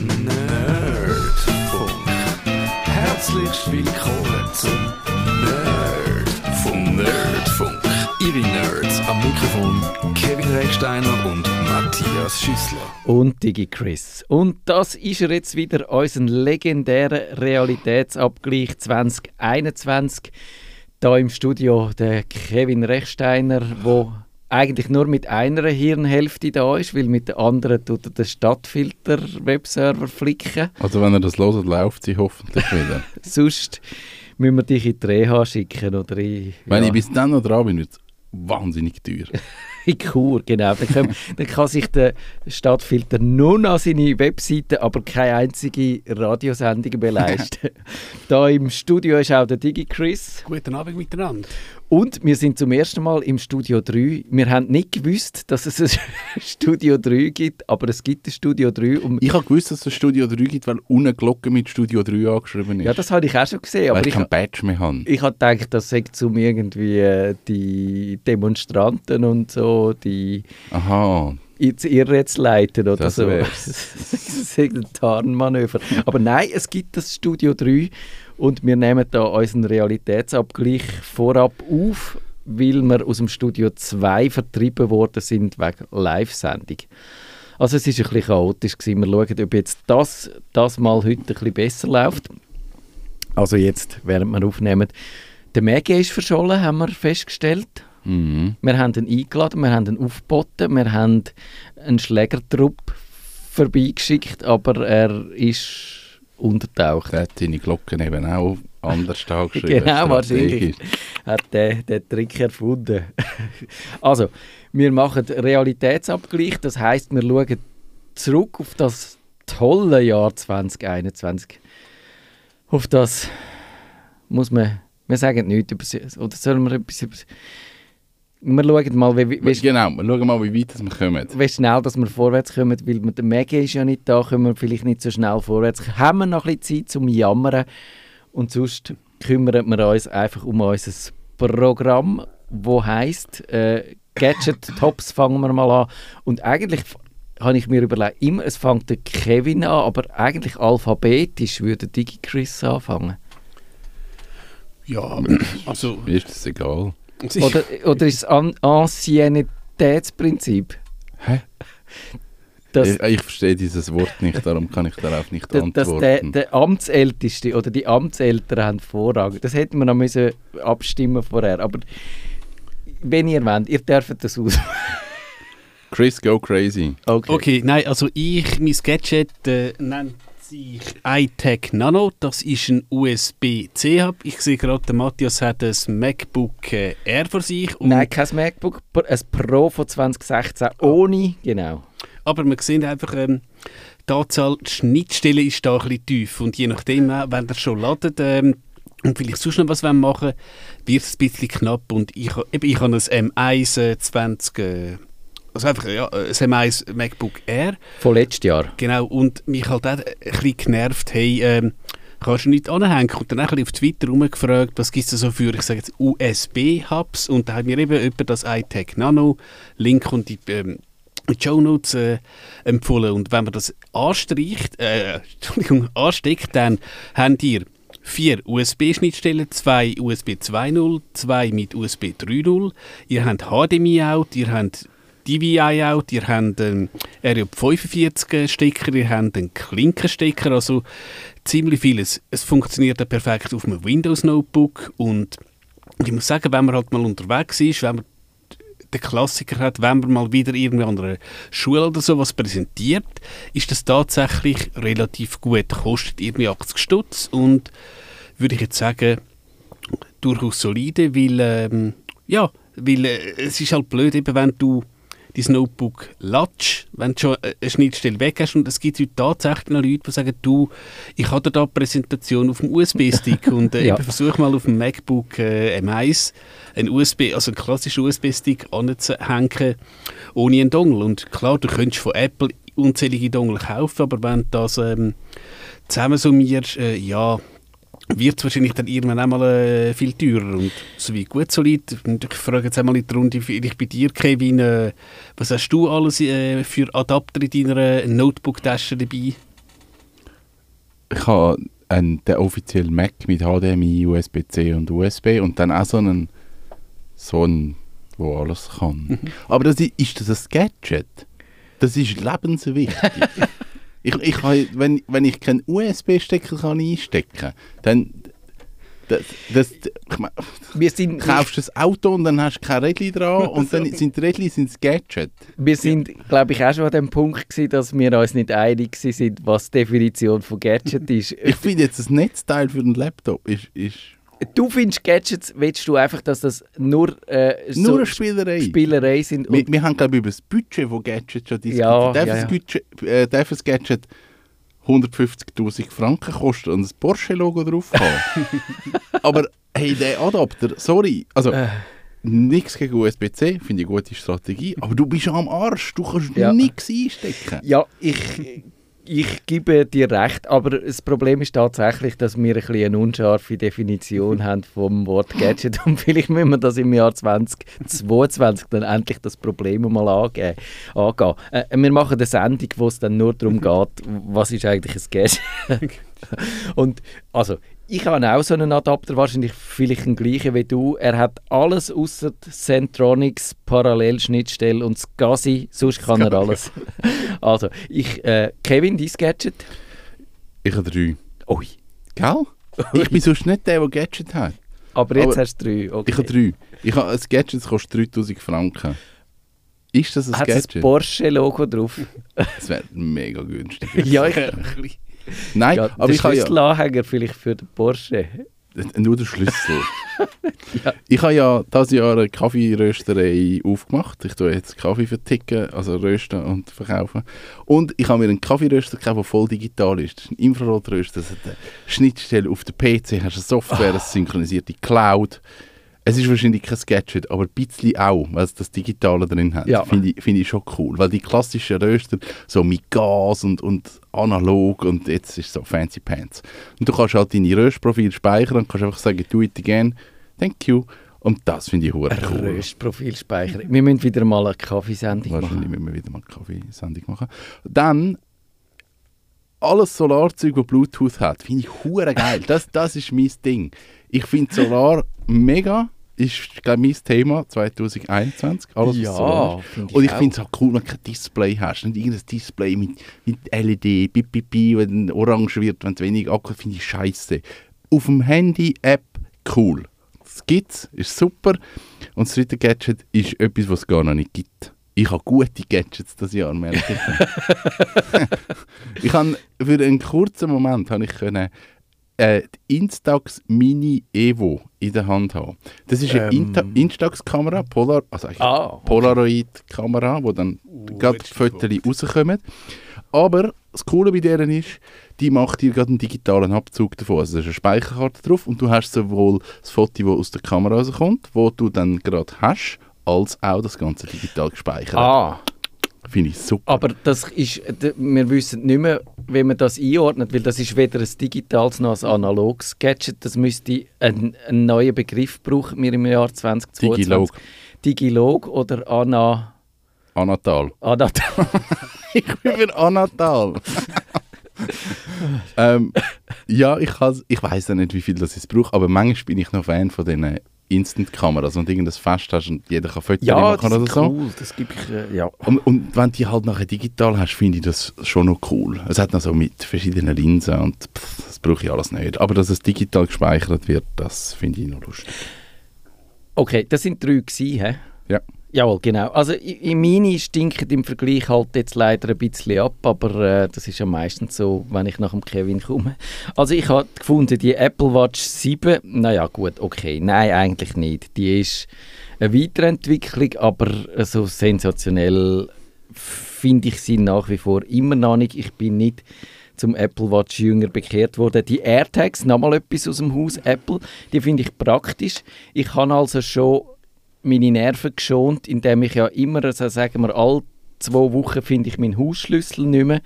Nerdfunk. Herzlich willkommen zum Nerdfunk. Nerdfunk. Ihre Nerds am Mikrofon Kevin Rechsteiner und Matthias Schüssler. Und Digi Chris. Und das ist jetzt wieder unser legendärer Realitätsabgleich 2021. Hier im Studio der Kevin Rechsteiner, wo eigentlich nur mit einer Hirnhälfte da ist, weil mit der anderen tut er den Stadtfilter-Webserver flicken. Also wenn er das hört, läuft sie hoffentlich wieder. Sonst müssen wir dich in die Reha schicken. Oder in, wenn ich bis dann noch dran bin, wird es wahnsinnig teuer. In Kur, genau. Dann kann sich der Stadtfilter nur noch seine Webseite, aber keine einzige Radiosendung mehr leisten. Da im Studio ist auch der Digi Chris. Guten Abend miteinander. Und wir sind zum ersten Mal im Studio 3. Wir haben nicht gewusst, dass es ein Studio 3 gibt, aber es gibt ein Studio 3. Und ich habe gewusst, dass es ein Studio 3 gibt, weil unten eine Glocke mit Studio 3 angeschrieben ist. Ja, das habe ich auch schon gesehen. Weil ich kein Badge mehr habe. Ich habe gedacht, das sei zum irgendwie die Demonstranten und so, die ins Irre zu leiten oder das so. Das ist ein Tarnmanöver. Aber nein, es gibt das Studio 3. Und wir nehmen da unseren Realitätsabgleich vorab auf, weil wir aus dem Studio 2 vertrieben worden sind wegen Live-Sendung. Also es war ein bisschen chaotisch gewesen. Wir schauen, ob jetzt das mal heute ein bisschen besser läuft. Also jetzt, während wir aufnehmen. Der Maege ist verschollen, haben wir festgestellt. Mhm. Wir haben ihn eingeladen, wir haben ihn aufgeboten, wir haben einen Schlägertrupp vorbeigeschickt, aber er ist untertaucht. Er hat seine Glocken eben auch anders angeschrieben. Genau, wahrscheinlich hat den Trick erfunden. Also, wir machen Realitätsabgleich, das heisst, wir schauen zurück auf das tolle Jahr 2021. Auf das muss man, wir sagen nichts über, oder sollen wir etwas über... Wir schauen mal, wie weit wir kommen. Wie schnell dass wir vorwärts kommen, weil der Maege ist ja nicht da, können wir vielleicht nicht so schnell vorwärts. Haben wir noch ein bisschen Zeit zum Jammern und sonst kümmern wir uns einfach um unser Programm, das heisst Gadget-Tops fangen wir mal an. Und eigentlich habe ich mir überlegt, immer, es fängt der Kevin an, aber eigentlich alphabetisch würde Digi-Chris anfangen. Ja, also... Ist das egal? Oder ist es ein Anciennitätsprinzip? Hä? Ich verstehe dieses Wort nicht, darum kann ich darauf nicht antworten. Der Amtsälteste oder die Amtseltern haben Vorrang. Das hätten wir noch müssen abstimmen vorher. Aber wenn ihr wollt, ihr dürft das aus. Chris, go crazy. Okay, nein, also mein Gadget nennt sich iTec Nano, das ist ein USB-C-Hub. Ich sehe gerade, Matthias hat ein MacBook Air für sich. Nein, kein MacBook, ein Pro von 2016, ohne, genau. Aber man sieht einfach, die Anzahl, die Schnittstelle ist da ein bisschen tief. Und je nachdem, wenn ihr schon ladet und vielleicht sonst noch was machen wollt, wird es ein bisschen knapp. Und ich habe ein M1 Also einfach, ja, ein M1 MacBook Air. Von letztes Jahr. Genau, und mich halt auch ein bisschen genervt, hey, kannst du nicht anhängen? Und dann auch ein bisschen auf Twitter rumgefragt, was gibt es da so für, ich sage jetzt, USB-Hubs? Und da hat mir eben jemand das iTec Nano, Link und die Show Notes empfohlen. Und wenn man das ansteckt, dann habt ihr 4 USB-Schnittstellen, 2 USB 2.0, 2 mit USB 3.0, ihr habt HDMI-Out, ihr habt DVI-Out, ihr habt einen RJ45-Stecker, ihr habt einen Klinkenstecker, also ziemlich vieles. Es funktioniert perfekt auf einem Windows-Notebook und ich muss sagen, wenn man halt mal unterwegs ist, wenn man den Klassiker hat, wenn man mal wieder irgendwie an einer Schule oder so was präsentiert, ist das tatsächlich relativ gut. Kostet irgendwie 80 Stutz und würde ich jetzt sagen, durchaus solide, weil es ist halt blöd, eben wenn du dein Notebook latsch, wenn du schon eine Schnittstelle weg hast. Und es gibt heute tatsächlich noch Leute, die sagen, ich habe da eine Präsentation auf dem USB-Stick und eben versuche mal auf dem MacBook M1 einen klassischen USB-Stick anzuhängen, ohne einen Dongle. Und klar, du könntest von Apple unzählige Dongle kaufen, aber wenn du das zusammensummierst, wird es wahrscheinlich dann irgendwann auch mal viel teurer und so wie gut solid. Ich frage jetzt einmal in die Runde, vielleicht bei dir, Kevin, was hast du alles für Adapter in deiner Notebook-Tasche dabei? ich habe den offiziellen Mac mit HDMI, USB-C und USB und dann auch so einen, wo alles kann. Mhm. Aber ist das ein Gadget? Das ist lebenswichtig. ich kann, wenn ich keinen USB-Stecker kann einstecken, dann kaufst du ein Auto und dann hast du kein Rädchen dran und dann sind die Rädchen das Gadget. Wir sind, glaube ich, auch schon an dem Punkt gewesen, dass wir uns nicht einig sind, was die Definition von Gadget ist. Ich finde jetzt, das Netzteil für den Laptop ist... Du findest Gadgets, willst du einfach, dass das nur eine Spielerei sind? Und wir haben, glaube ich, über das Budget von Gadgets schon diskutiert. Darf ein Gadget 150'000 Franken kosten und ein Porsche-Logo drauf haben. Aber hey, der Adapter, sorry, also nichts gegen USB-C, finde ich eine gute Strategie, aber du bist am Arsch, du kannst nichts einstecken. Ja, ich gebe dir recht, aber das Problem ist tatsächlich, dass wir ein bisschen eine unscharfe Definition haben vom Wort Gadget und vielleicht müssen wir das im Jahr 2022 dann endlich das Problem mal angehen. Wir machen eine Sendung, wo es dann nur darum geht, was ist eigentlich ein Gadget. Und also, ich habe auch so einen Adapter, wahrscheinlich vielleicht den gleichen wie du. Er hat alles außer Centronics, Parallelschnittstelle und SCSI, sonst kann er alles. Also, Kevin, dein Gadget? Ich habe 3. Ui. Gell? Ich bin sonst nicht der Gadget hat. Aber jetzt hast du 3. Okay. Ich habe 3. Ich habe ein Gadget, das kostet 3000 Franken. Ist das ein Gadget? Hat ein Porsche-Logo drauf? Das wäre mega günstig. Ja, ich habe ein bisschen... Nein, ja, aber ich habe ja... Schlüsselanhänger vielleicht für den Porsche. Nur der Schlüssel. Ja. Ich habe ja dieses Jahr eine Kaffeerösterei aufgemacht. Ich tue jetzt Kaffee verticken, also rösten und verkaufen. Und ich habe mir einen Kaffeeröster gekauft, der voll digital ist. Das ist ein Infrarotröster. Das hat eine Schnittstelle auf dem PC, hast eine Software, eine synchronisierte Cloud. Es ist wahrscheinlich kein Gadget, aber ein bisschen auch, weil es das Digitale drin hat. Ja. Finde ich schon cool. Weil die klassischen Röster so mit Gas und analog und jetzt ist so fancy pants. Und du kannst halt deine Röstprofile speichern und kannst einfach sagen, do it again, thank you. Und das finde ich cool. Röstprofil speichern. Wir müssen wieder mal eine Kaffeesendung machen. Wahrscheinlich müssen wir wieder mal eine Kaffeesendung machen. Dann... Alles Solarzeug, das Bluetooth hat, finde ich hure geil. Das ist mein Ding. Ich finde Solar mega. Ist, glaube ich, mein Thema 2021. Alles Solar. Und ich finde es auch cool, wenn du kein Display hast. Nicht irgendein Display mit LED, pipipi, wenn orange wird, wenn es wenig Akku, finde ich scheiße. Auf dem Handy-App cool. Das gibt es, ist super. Und das dritte Gadget ist etwas, was es gar noch nicht gibt. Ich habe gute Gadgets dieses Jahr, merke ich. Ich habe für einen kurzen Moment die Instax Mini Evo in der Hand haben. Das ist eine Instax-Kamera, Polaroid-Kamera, wo dann gerade die Fotos rauskommen. Aber das Coole bei denen ist, die macht dir gerade einen digitalen Abzug davon. Also da ist eine Speicherkarte drauf und du hast sowohl das Foto, das aus der Kamera rauskommt, das du dann gerade hast, als auch das Ganze digital gespeichert. Finde ich super. Aber das ist, wir wissen nicht mehr, wie man das einordnet, weil das ist weder ein digitales noch ein analoges Gadget. Das müsste einen neuen Begriff brauchen wir im Jahr 2022. Digilog oder Anatal. Anatal. Ich bin für Anatal. Ja, ich weiss ja nicht, wie viel das jetzt braucht, aber manchmal bin ich noch Fan von diesen Instant-Kameras und irgendwas fest hast und jeder kann Fotos machen oder so. Ja, das ist cool. Das gebe ich, und wenn du die halt nachher digital hast, finde ich das schon noch cool. Es hat noch so mit verschiedenen Linsen und das brauche ich alles nicht. Aber dass es digital gespeichert wird, das finde ich noch lustig. Okay, das sind 3 gewesen, hä? Ja. Jawohl, genau. Also meine stinken im Vergleich halt jetzt leider ein bisschen ab, aber das ist ja meistens so, wenn ich nach dem Kevin komme. Also ich habe gefunden, die Apple Watch 7, naja gut, okay, nein eigentlich nicht. Die ist eine Weiterentwicklung, aber so sensationell finde ich sie nach wie vor immer noch nicht. Ich bin nicht zum Apple Watch jünger bekehrt worden. Die AirTags, nochmal etwas aus dem Haus Apple, die finde ich praktisch. Ich kann also schon meine Nerven geschont, indem ich ja immer, also sagen wir, alle 2 Wochen finde ich meinen Hausschlüssel nicht mehr.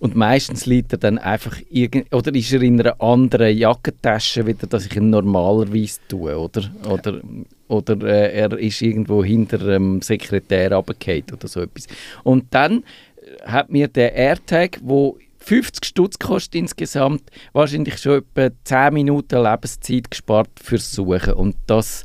Und meistens liegt er dann einfach oder ist er in einer anderen Jackentasche wieder, dass ich ihn normalerweise tue, oder er ist irgendwo hinter dem Sekretär runtergefallen oder so etwas. Und dann hat mir der AirTag, wo 50 Stutz kostet insgesamt, wahrscheinlich schon etwa 10 Minuten Lebenszeit gespart fürs Suchen. Und das...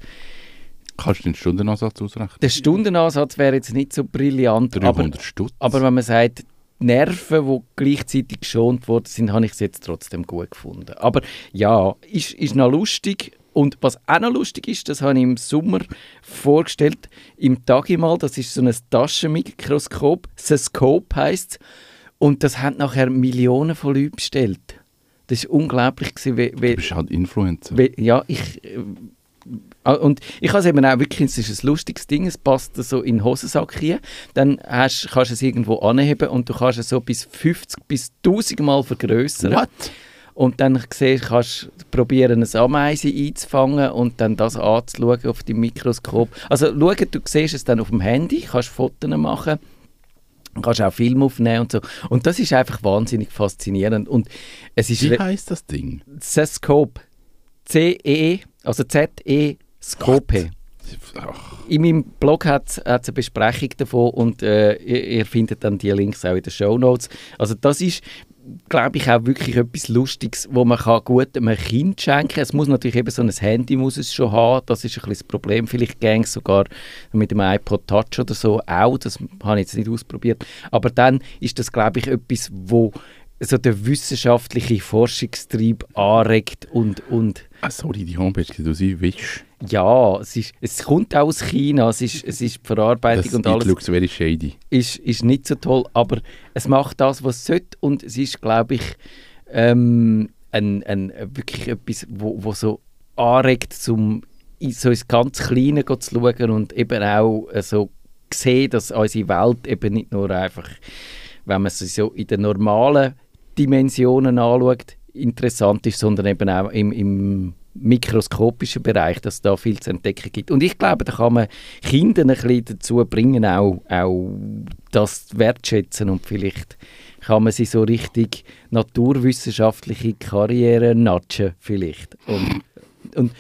Kannst du den Stundenansatz ausrechnen? Der Stundenansatz wäre jetzt nicht so brillant. 300 Stutz. Aber wenn man sagt, die Nerven, die gleichzeitig geschont worden sind, habe ich es jetzt trotzdem gut gefunden. Aber ja, ist noch lustig. Und was auch noch lustig ist, das habe ich im Sommer vorgestellt, im Tagimal, das ist so ein Taschenmikroskop, ZEScope heisst es. Und das haben nachher Millionen von Leuten bestellt. Das war unglaublich. Du bist halt Influencer. Ja, und ich habe es eben auch wirklich, es ist ein lustiges Ding, es passt so in den Hosensack rein. Dann kannst du es irgendwo anheben und du kannst es so bis 50 bis 1000 Mal vergrößern. What? Und dann kannst du probieren, eine Ameise einzufangen und dann das anzuschauen auf dem Mikroskop. Also schau, du siehst es dann auf dem Handy, kannst Fotos machen, kannst auch Filme aufnehmen und so. Und das ist einfach wahnsinnig faszinierend. Und es ist wie heisst das Ding? ZEScope. C-E, also ZEScope. In meinem Blog hat es eine Besprechung davon und ihr findet dann die Links auch in den Shownotes. Also das ist, glaube ich, auch wirklich etwas Lustiges, wo man gut einem Kind schenken kann. Es muss natürlich eben so ein Handy muss es schon haben, das ist ein bisschen das Problem. Vielleicht gängig sogar mit dem iPod Touch oder so auch, das habe ich jetzt nicht ausprobiert. Aber dann ist das, glaube ich, etwas, wo so der wissenschaftliche Forschungstrieb anregt und... Ah, sorry, die Homepage, du sie wischst. Ja, es kommt auch aus China, es ist die Verarbeitung das und alles. Das looks very shady. Ist nicht so toll, aber es macht das, was es sollte und es ist, glaube ich, wirklich etwas, wo so anregt, um so ins ganz Kleine zu schauen und eben auch so sehen, dass unsere Welt eben nicht nur einfach, wenn man sie so in den normalen Dimensionen anschaut, interessant ist, sondern eben auch im mikroskopischen Bereich, dass es da viel zu entdecken gibt. Und ich glaube, da kann man Kinder ein bisschen dazu bringen, auch das zu wertschätzen und vielleicht kann man sie so richtig naturwissenschaftliche Karriere natschen vielleicht. Und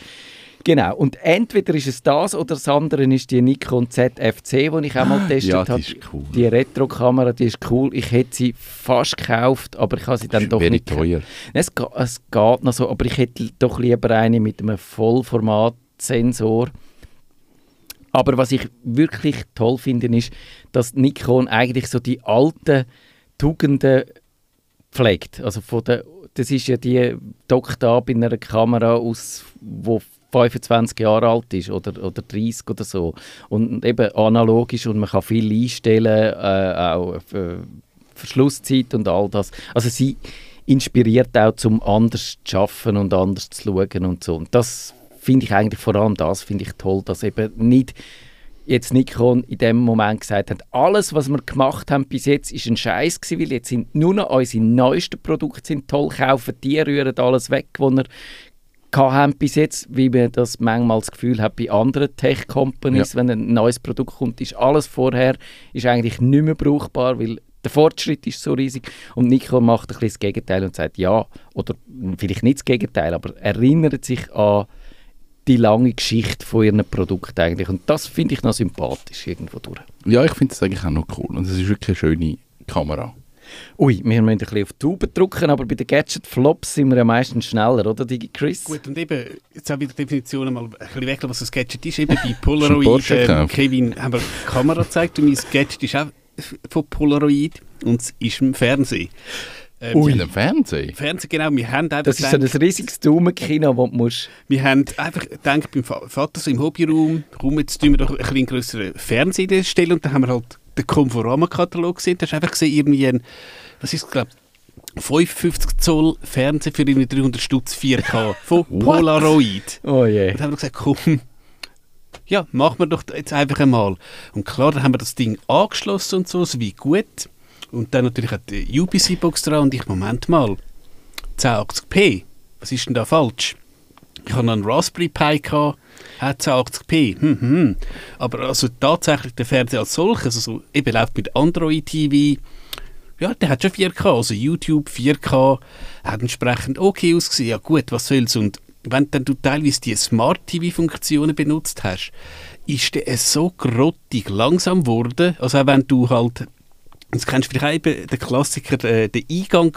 genau, und entweder ist es das oder das andere ist die Nikon ZFC, die ich auch mal getestet habe. Ja, die ist cool. Die Retro-Kamera, die ist cool. Ich hätte sie fast gekauft, aber ich habe sie dann doch nicht... teuer. Es geht noch so, aber ich hätte doch lieber eine mit einem Vollformat-Sensor. Aber was ich wirklich toll finde, ist, dass Nikon eigentlich so die alten Tugenden pflegt. Also das ist ja die Docktab in einer Kamera, die 25 Jahre alt ist oder 30 oder so. Und eben analog ist und man kann viel einstellen, auch Verschlusszeit und all das. Also sie inspiriert auch, zum anders zu arbeiten und anders zu schauen und so. Und das finde ich eigentlich, vor allem das finde ich toll, dass eben nicht jetzt Nikon in dem Moment gesagt hat, alles, was wir gemacht haben bis jetzt, ist ein Scheiß gewesen, weil jetzt sind nur noch unsere neuesten Produkte sind toll, kaufen die, rühren alles weg, was wir haben bis jetzt, wie man das manchmal das Gefühl hat bei anderen Tech-Companies, ja. Wenn ein neues Produkt kommt, ist alles vorher ist eigentlich nicht mehr brauchbar, weil der Fortschritt ist so riesig. Und Nikon macht ein bisschen das Gegenteil und sagt ja, oder vielleicht nicht das Gegenteil, aber erinnert sich an die lange Geschichte von ihren Produkten eigentlich. Und das finde ich noch sympathisch irgendwo durch. Ja, ich finde es eigentlich auch noch cool und es ist wirklich eine schöne Kamera. Ui, wir müssen ein bisschen auf die Tube drücken, aber bei den Gadget-Flops sind wir ja meistens schneller, oder Digi Chris? Gut, und eben, jetzt auch wieder die Definition mal ein bisschen weg, was das Gadget ist. Eben bei Polaroid, Kevin, haben wir die Kamera gezeigt und mein Gadget ist auch von Polaroid und es ist im Fernsehen. Ui, im Fernsehen? Fernsehen, genau. Wir haben einfach das ist gedacht, so ein riesiges Daumenkino, das du musst. Wir haben einfach gedacht, beim Vater so im Hobbyraum, komm, jetzt tun wir doch ein bisschen grösseren Fernseher stellen und dann haben wir halt den Conforama-Katalog gesehen. Da hast du einfach gesehen, irgendwie ein, was ist es, glaube 55 Zoll Fernseher für irgendwie 300 Stutz 4K von Polaroid. Oh yeah. Und dann haben wir gesagt, komm, ja, machen wir doch jetzt einfach einmal. Und klar, dann haben wir das Ding angeschlossen und so, so wie gut. Und dann natürlich hat die UPC-Box dran und ich, Moment mal, 1080p, was ist denn da falsch? Ich hatte einen Raspberry Pi, hat 1080p, aber also tatsächlich der Fernseher als solches, also eben läuft mit Android TV, ja, der hat schon 4K, also YouTube 4K, hat entsprechend okay ausgesehen, ja gut, was soll's. Und wenn dann du teilweise die Smart-TV-Funktionen benutzt hast, ist der so grottig langsam geworden, also auch wenn du halt Das kannst du vielleicht den Klassiker, den Eingang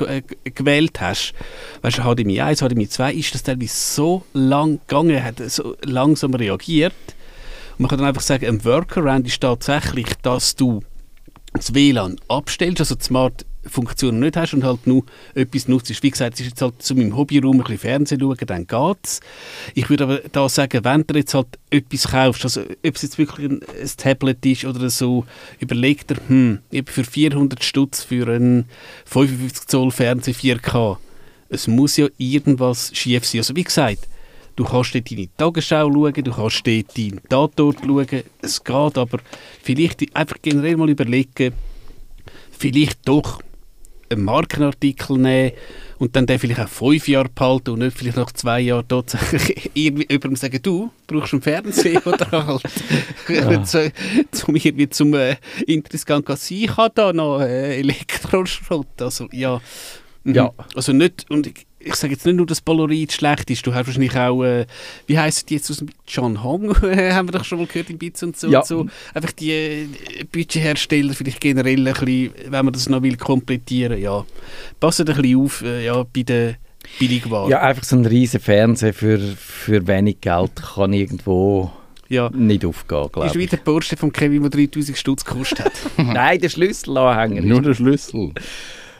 gewählt hast. Weißt du, HDMI 1, HDMI 2 ist das teilweise so lang gegangen, hat so langsam reagiert. Und man kann dann einfach sagen, ein Workaround ist tatsächlich, dass du das WLAN abstellst, also die Smart-Funktionen nicht hast und halt nur etwas nutzt. Wie gesagt, es ist jetzt halt zu meinem Hobbyraum ein bisschen Fernsehen schauen, dann geht's. Ich würde aber da sagen, wenn du jetzt halt etwas kaufst, also ob es jetzt wirklich ein Tablet ist oder so, überleg dir, für 400 Stutz für einen 55 Zoll Fernseher 4K, es muss ja irgendwas schief sein. Also wie gesagt, du kannst dort deine Tagesschau schauen, du kannst dort deinen Tatort schauen, es geht, aber vielleicht einfach generell mal überlegen, vielleicht doch einen Markenartikel nehmen und dann den vielleicht auch 5 Jahre behalten und nicht vielleicht nach 2 Jahren tatsächlich jemandem sagen, du brauchst einen Fernseher oder halt ja. zum Interessgang gehen, ich habe da noch Elektroschrott, also ja. Ja. Also nicht, und ich sage jetzt nicht nur, dass Polaroid schlecht ist, du hast wahrscheinlich auch, wie heisst die jetzt aus dem John Hong, haben wir doch schon mal gehört in Bits und so, ja. Und so. Einfach die Budgethersteller vielleicht generell ein bisschen, wenn man das noch will, komplettieren, ja, passen ein bisschen auf bei den Billigwaren. Ja, einfach so ein riesen Fernseher für wenig Geld kann irgendwo... Ja. Nicht aufgehen, glaube ich. Ist wieder der Porsche von Kevin, der 3000 Stutz gekostet hat. Nein, den Schlüssel anhängen. Nur den Schlüssel.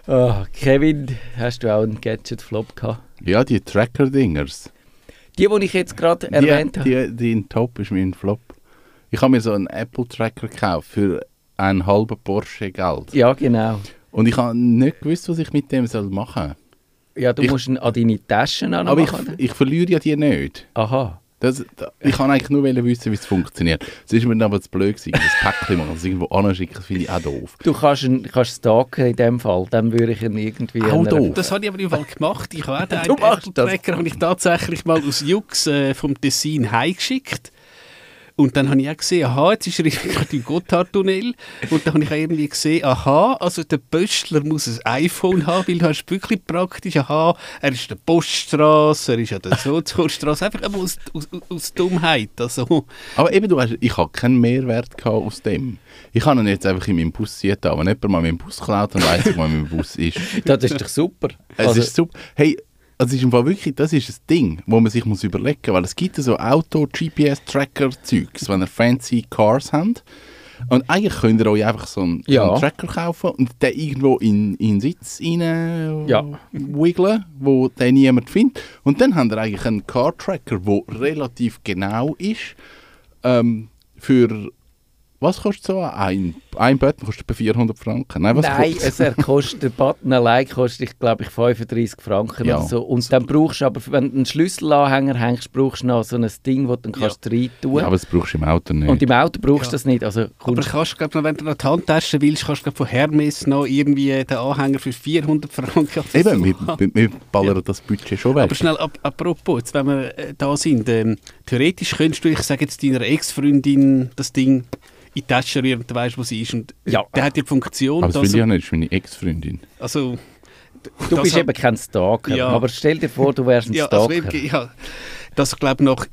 Oh, Kevin, hast du auch einen Gadget-Flop gehabt? Ja, die Tracker-Dingers. Die ich jetzt gerade erwähnt habe? Die in Top ist mein Flop. Ich habe mir so einen Apple-Tracker gekauft für einen halben Porsche Geld. Ja, genau. Und ich habe nicht gewusst, was ich mit dem machen soll. Ja, musst ihn an deine Taschen anmachen. Aber ich verliere ja die nicht. Aha. Ich wollte eigentlich nur wissen, wie es funktioniert. Es ist mir dann aber zu blöd gewesen, das Päckchen machen, das irgendwo anschicken, das finde ich auch doof. Du kannst es tagen in dem Fall, dann würde ich ihn irgendwie... Auch doof. Das habe ich aber im Fall gemacht. Ich habe auch den Apple-Tracker habe ich tatsächlich mal aus Jux vom Tessin heimgeschickt. Und dann habe ich auch gesehen, aha, jetzt ist er im Gotthardtunnel. Und dann habe ich auch irgendwie gesehen, aha, also der Pöstler muss ein iPhone haben, weil du hast wirklich praktisch, aha, er ist an der Poststrasse, er ist an der Soziostrasse, einfach aus Dummheit. Also. Aber eben, ich habe keinen Mehrwert gehabt aus dem. Ich habe ihn jetzt einfach in meinem Bus gesehen, wenn jemand mal meinen Bus klaut, dann weiss ich, wo mein Bus ist. Das ist doch super. Es ist super. Hey, also ist im Fall wirklich, das ist ein Ding, wo man sich überlegen muss, weil es gibt so Auto-GPS-Tracker-Zeugs, wenn ihr fancy Cars habt. Und eigentlich könnt ihr euch einfach so einen, so einen Tracker kaufen und den irgendwo in den Sitz rein wiggeln, wo den niemand findet. Und dann habt ihr eigentlich einen Car-Tracker, der relativ genau ist. Für... Was kostet so ein Button? Kostet etwa 400 Franken? Nein, der Button allein kostet, glaube ich, 35 Franken oder so. Und dann brauchst du aber, wenn du einen Schlüsselanhänger hängst, brauchst du noch so ein Ding, das du dann rein tun kannst. Ja, aber das brauchst du im Auto nicht. Und im Auto brauchst du das nicht. Also, aber kannst, glaub, wenn du noch die Handtasche willst, kannst du von Hermes noch irgendwie den Anhänger für 400 Franken... Eben, wir ballern das Budget schon weg. Aber schnell, apropos, jetzt, wenn wir da sind, theoretisch könntest du, ich sage jetzt deiner Ex-Freundin, das Ding... in die Tasche rühren, du weißt, wo sie ist. Und der hat die Funktion... Aber das will ich ja nicht, das ist meine Ex-Freundin. Also... Du bist eben kein Stalker, aber stell dir vor, du wärst ein Stalker. Also das, glaube ich, nach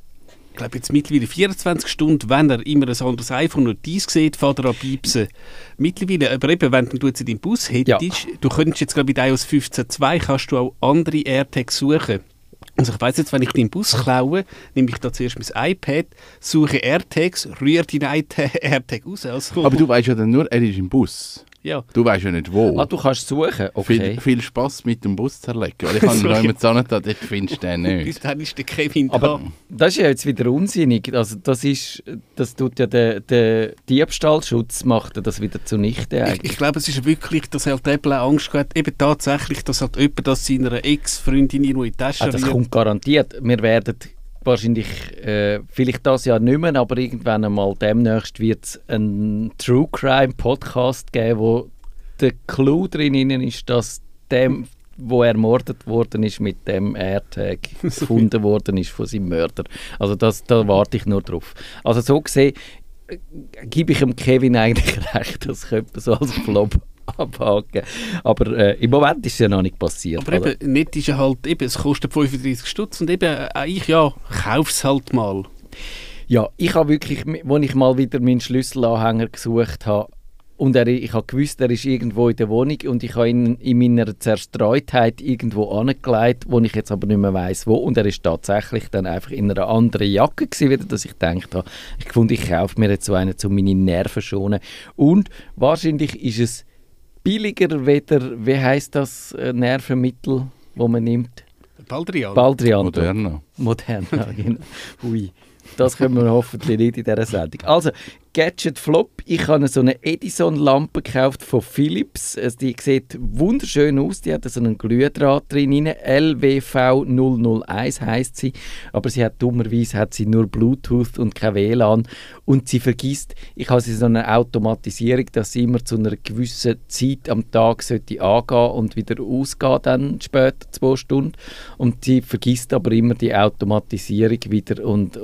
jetzt mittlerweile 24 Stunden, wenn er immer ein anderes iPhone und dies sieht, fährt er an piepsen. Mittlerweile, aber eben, wenn du jetzt in deinem Bus hättest, du könntest jetzt, glaube ich, in iOS 15.2 kannst du auch andere AirTags suchen. Also ich weiss jetzt, wenn ich den Bus klaue, nehme ich da zuerst mein iPad, suche AirTags, rühre den AirTag raus. Also. Aber du weißt ja dann nur, er ist im Bus. Ja. Du weißt ja nicht wo. Ah, du kannst suchen, okay. Viel Spass mit dem Bus zerlegen, weil ich kann noch jemanden sagen, dort findest du den nicht. Dann ist der Kevin da. Aber das ist ja jetzt wieder unsinnig. Also das tut ja der Diebstahlschutz, macht er das wieder zunichte eigentlich. Ich glaube, es ist wirklich, dass halt Apple Angst hat, eben tatsächlich, dass halt jemand das seiner Ex-Freundin in die Tasche rührt. Also das kommt garantiert. Wir werden wahrscheinlich, vielleicht das Jahr nicht mehr, aber irgendwann einmal demnächst wird es einen True-Crime-Podcast geben, wo der Clou drin ist, dass dem, wo ermordet worden ist, mit dem AirTag gefunden worden ist von seinem Mörder. Also da warte ich nur drauf. Also so gesehen gebe ich dem Kevin eigentlich recht, das könnte so als Flop abhaken. Aber im Moment ist es ja noch nicht passiert. Aber oder? Eben, nicht ist ja halt, eben, es kostet 35 Stutz und eben, ich kaufe es halt mal. Ja, ich habe wirklich, als ich mal wieder meinen Schlüsselanhänger gesucht habe, Und ich habe gewusst, er ist irgendwo in der Wohnung und ich habe ihn in meiner Zerstreutheit irgendwo angelegt, wo ich jetzt aber nicht mehr weiss, wo. Und er ist tatsächlich dann einfach in einer anderen Jacke gewesen, wieder, dass ich gedacht habe, ich fand, ich kaufe mir jetzt so einen, um meine Nerven zu schonen. Und wahrscheinlich ist es billiger weder, wie heisst das Nervenmittel, das man nimmt? Baldrian. Baldrian. Moderna. Moderna, genau. Ui. Das können wir hoffentlich nicht in dieser Sendung. Also, Gadget Flop. Ich habe so eine Edison-Lampe gekauft von Philips. Also, die sieht wunderschön aus. Die hat so einen Glühdraht drin. LWV 001 heisst sie. Aber sie hat dummerweise nur Bluetooth und kein WLAN. Und sie vergisst, ich habe so eine Automatisierung, dass sie immer zu einer gewissen Zeit am Tag sollte angehen und wieder ausgehen, dann später 2 Stunden. Und sie vergisst aber immer die Automatisierung wieder und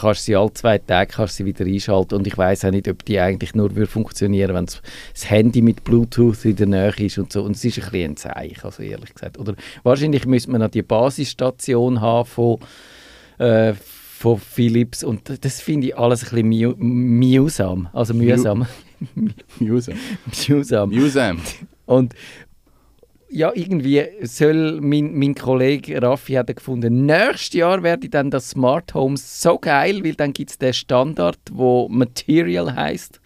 kannst sie alle 2 Tage kannst sie wieder einschalten. Und ich weiß auch nicht, ob die eigentlich nur funktionieren würde, wenn das Handy mit Bluetooth in der Nähe ist und so. Und es ist ein bisschen ein Zeichen, also ehrlich gesagt. Oder wahrscheinlich müsste man noch die Basisstation haben von Philips. Und das finde ich alles ein bisschen mühsam. Also mühsam. Mühsam. Und ja, irgendwie soll mein Kollege Raffi hat gefunden, nächstes Jahr werde dann das Smart Home so geil, weil dann gibt es den Standard, wo Material heisst,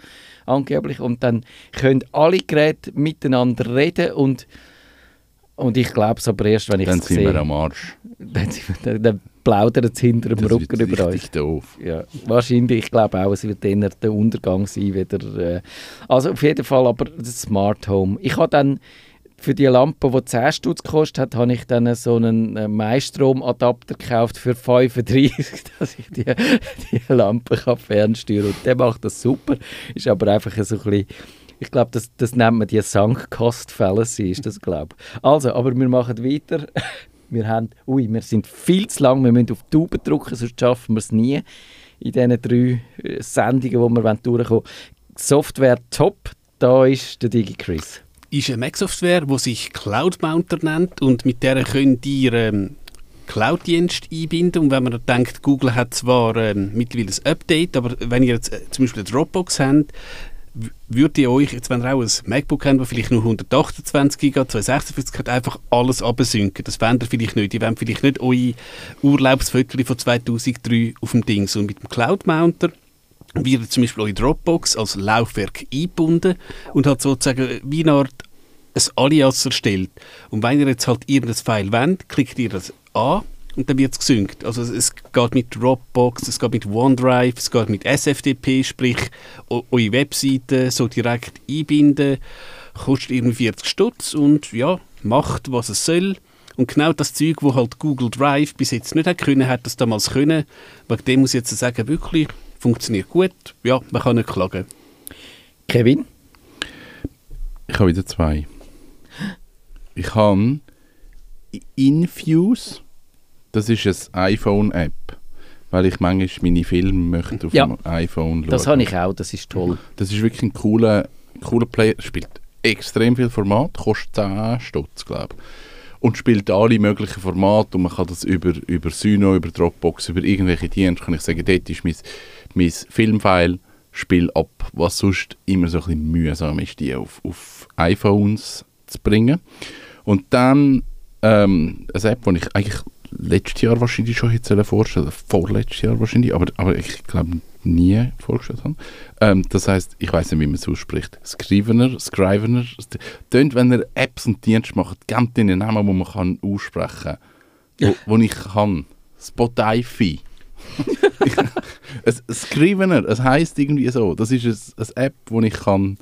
angeblich. Und dann können alle Geräte miteinander reden und ich glaube es aber erst, wenn ich es sehe. Dann sind wir am Arsch. Dann plaudert es hinter dem Rücken über euch. Doof. Ja, wahrscheinlich, ich glaube auch, es wird eher der Untergang sein. Wieder, also auf jeden Fall aber das Smart Home. Ich habe dann für die Lampe, die 10 Stutz gekostet hat, habe ich dann so einen Maistromadapter gekauft für 35, dass ich die Lampe fernsteuern kann. Und der macht das super. Ist aber einfach so ein bisschen, ich glaube, das nennt man die Sunk Cost Fallacy, ist das, glaube ich. Also, aber wir machen weiter. Wir sind viel zu lang, wir müssen auf die Tube drücken, sonst schaffen wir es nie in diesen 3 Sendungen, die wir durchkommen wollen. Software top, da ist der Digi Chris. Ist eine Mac-Software, die sich Cloud-Mounter nennt und mit der könnt ihr Cloud-Dienst einbinden. Und wenn man denkt, Google hat zwar mittlerweile ein Update, aber wenn ihr jetzt zum Beispiel eine Dropbox habt, würdet ihr euch, jetzt wenn ihr auch ein MacBook habt, das vielleicht nur 128 GB, 256 hat, einfach alles absinken. Das wollt ihr vielleicht nicht. Ihr wollt vielleicht nicht eure Urlaubsfotos von 2003 auf dem Ding. Und mit dem Cloud-Mounter wird zum Beispiel eure Dropbox als Laufwerk eingebunden und hat sozusagen wie eine Art ein Alias erstellt. Und wenn ihr jetzt halt irgendein File wollt, klickt ihr das an und dann wird es gesynkt. Also es geht mit Dropbox, es geht mit OneDrive, es geht mit SFTP, sprich eure Webseite so direkt einbinden, kostet irgendwie 40 Stutz und ja, macht, was es soll. Und genau das Zeug, das halt Google Drive bis jetzt nicht können, hat das damals können. Wegen dem muss ich jetzt sagen, wirklich funktioniert gut. Ja, man kann nicht klagen. Kevin? Ich habe wieder 2. Ich habe Infuse. Das ist eine iPhone-App. Weil ich manchmal meine Filme möchte auf dem iPhone schauen. Das habe ich auch, das ist toll. Das ist wirklich ein cooler Player. Spielt extrem viel Format, kostet 10 Stutz, glaube ich. Und spielt alle möglichen Formate und man kann das über Syno, über Dropbox, über irgendwelche Dienste, kann ich sagen, dort ist mein Filmfile, spiel ab, was sonst immer so ein bisschen mühsam ist, die auf iPhones zu bringen. Und dann eine App, die ich eigentlich letztes Jahr wahrscheinlich schon hätte vorstellen, vorletztes Jahr wahrscheinlich, aber ich glaube nie vorgestellt habe. Das heisst, ich weiß nicht, wie man es ausspricht. Scrivener. Tönt, wenn ihr Apps und Dienste macht, gebt ihnen Namen, die man kann aussprechen kann. Wo ich kann. Spotify. Scrivener, es heisst irgendwie so. Das ist eine App, wo ich kann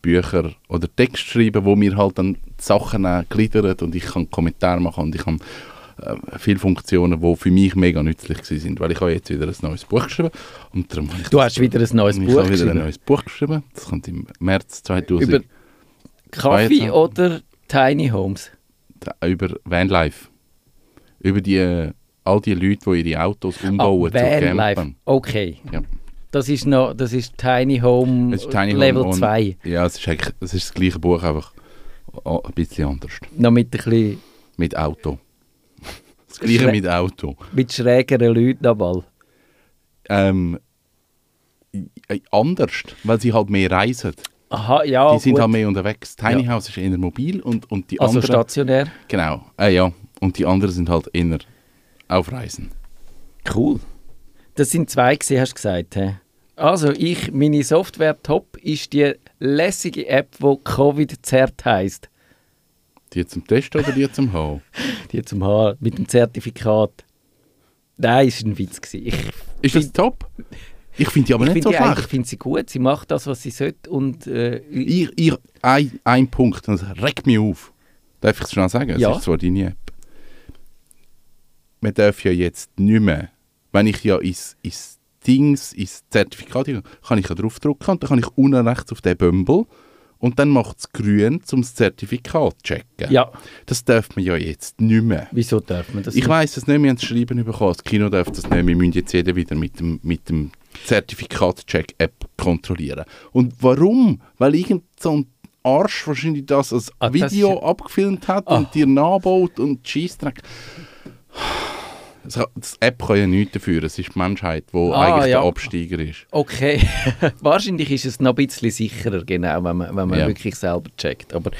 Bücher oder Text schreiben, wo mir halt dann Sachen gliedern und ich kann Kommentare machen und ich kann viele Funktionen, die für mich mega nützlich waren, weil ich habe jetzt wieder ein neues Buch geschrieben. Und darum habe ich wieder ein neues Buch geschrieben. Das kommt im März 2000. Über Kaffee oder Tiny Homes? Über Vanlife. Über all die Leute, die ihre Autos umbauen zu campen. Okay. Ja. Das ist Tiny Home Level 2. Ja, es ist das gleiche Buch, einfach ein bisschen anders. Noch mit Auto. Das Gleiche mit Auto. Mit schrägeren Leuten nochmal? Anders, weil sie halt mehr reisen. Aha, ja, die sind halt mehr unterwegs. Tiny House ist eher mobil und die also anderen... Also stationär. Genau, ja. Und die anderen sind halt eher auf Reisen. Cool. Das sind zwei gewesen, hast du gesagt. He? Also meine Software Top ist die lässige App, die Covid-Zert heisst. Die zum Test oder die zum H? Die zum H, mit dem Zertifikat. Nein, es war ein Witz. Ist das top? Ich finde die aber nicht so schlecht. Ich finde sie gut, sie macht das, was sie sollte. Und, ein Punkt, das regt mich auf. Darf ich es schon sagen? Ja. Das ist zwar deine App. Man darf ja jetzt nicht mehr, wenn ich ja ins Dings, ins Zertifikat gehe, kann ich ja draufdrücken und dann kann ich unten rechts auf den Bömbel und dann macht es grün, um das Zertifikat zu checken. Ja. Das darf man ja jetzt nicht mehr. Wieso darf man das nicht? Ich weiss das nicht, wir haben das Schreiben bekommen, das Kino darf das nicht, wir müssen jetzt jeden wieder mit dem Zertifikat-Check-App kontrollieren. Und warum? Weil irgend so ein Arsch wahrscheinlich das als Video abgefilmt hat und dir nachbaut und Scheissdreck. Das App kann ja nichts dafür, es ist die Menschheit, die eigentlich der Absteiger ist. Okay, wahrscheinlich ist es noch ein bisschen sicherer, genau, wenn man wirklich selber checkt. Aber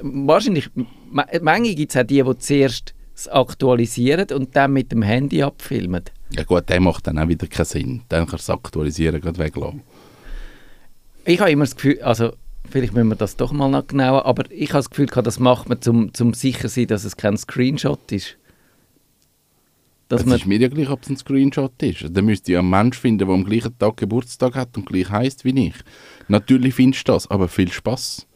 wahrscheinlich, manchmal gibt es auch die zuerst es aktualisieren und dann mit dem Handy abfilmen. Ja gut, der macht dann auch wieder keinen Sinn. Dann kannst du es aktualisieren und weglassen. Ich habe immer das Gefühl, also vielleicht müssen wir das doch mal noch genauer, aber ich habe das Gefühl, das macht man, um sicher zu sein, dass es kein Screenshot ist. Das ist mir ja gleich, ob es ein Screenshot ist. Dann müsst ihr ja einen Menschen finden, der am gleichen Tag Geburtstag hat und gleich heisst wie ich. Natürlich findest du das, aber viel Spass.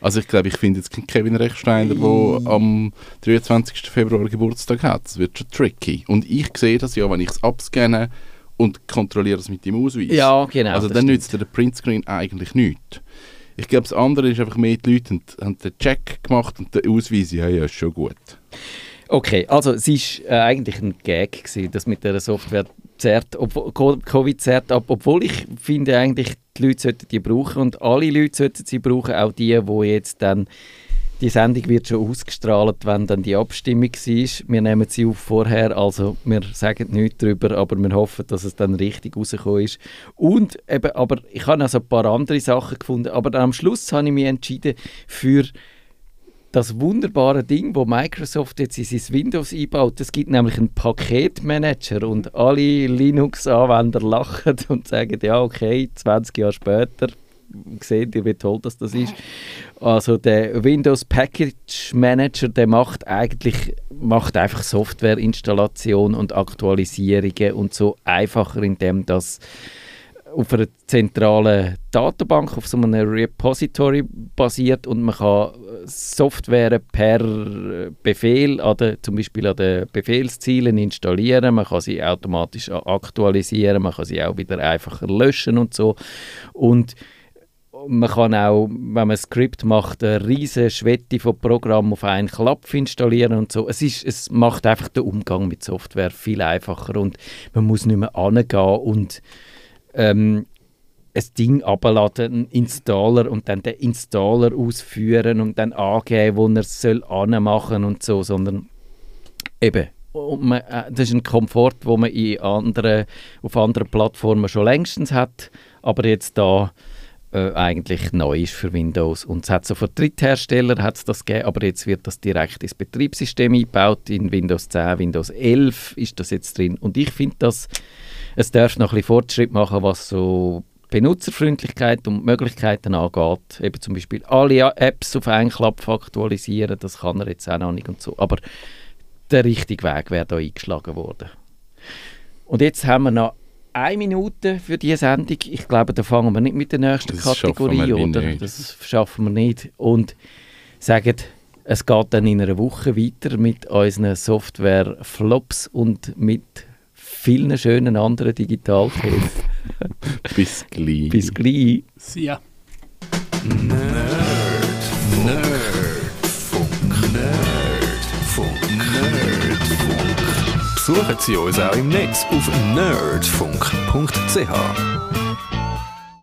Also ich glaube, ich finde jetzt keinen Kevin Rechsteiner, der am 23. Februar Geburtstag hat. Das wird schon tricky. Und ich sehe das ja, wenn ich es abscanne und kontrolliere es mit dem Ausweis. Ja, genau. Also dann nützt dir der Printscreen eigentlich nichts. Ich glaube, das andere ist einfach mehr, die Leute haben den Check gemacht und den Ausweis, ja, ist schon gut. Okay, also es war eigentlich ein Gag, gewesen, das mit dieser Software Covid-Zert ab, obwohl ich finde eigentlich, die Leute sollten die brauchen und alle Leute sollten sie brauchen, auch die jetzt dann, die Sendung wird schon ausgestrahlt, wenn dann die Abstimmung war. Wir nehmen sie auf vorher, also wir sagen nichts darüber, aber wir hoffen, dass es dann richtig rausgekommen ist. Und eben, aber ich habe also ein paar andere Sachen gefunden, aber am Schluss habe ich mich entschieden für das wunderbare Ding, das Microsoft jetzt in sein Windows einbaut. Es gibt nämlich einen Paketmanager und alle Linux-Anwender lachen und sagen, ja okay, 20 Jahre später, seht ihr, wie toll das ist. Also der Windows Package Manager, der macht einfach Softwareinstallation und Aktualisierungen und so einfacher, indem das auf einer zentralen Datenbank, auf so einem Repository basiert und man kann Software per Befehl, zum Beispiel an den Befehlszielen installieren, man kann sie automatisch aktualisieren, man kann sie auch wieder einfacher löschen und so. Und man kann auch, wenn man ein Skript macht, eine riesige Schwette von Programmen auf einen Klapp installieren und so. Es macht einfach den Umgang mit Software viel einfacher und man muss nicht mehr hingehen und ein Ding abladen, einen Installer und dann den Installer ausführen und dann angeben, wo er es anmachen soll und so, sondern eben, das ist ein Komfort, den man auf anderen Plattformen schon längstens hat, aber jetzt da eigentlich neu ist für Windows. Und es hat so von Drittherstellern hat's das gegeben, aber jetzt wird das direkt ins Betriebssystem eingebaut, in Windows 10, Windows 11 ist das jetzt drin und ich finde das... Es darf noch ein bisschen Fortschritt machen, was so Benutzerfreundlichkeit und Möglichkeiten angeht. Eben zum Beispiel alle Apps auf einen Klapp aktualisieren, das kann er jetzt auch noch nicht und so. Aber der richtige Weg wäre da eingeschlagen worden. Und jetzt haben wir noch 1 Minute für diese Sendung. Ich glaube, da fangen wir nicht mit der nächsten Kategorie, oder? Das schaffen wir nicht. Und sagen, es geht dann in einer Woche weiter mit unseren Software-Flops und mit vielen schönen anderen Digitalthemen. Bis gleich. Bis gleich. See ya. Nerdfunk. Besuchen Sie uns auch im Netz auf nerdfunk.ch.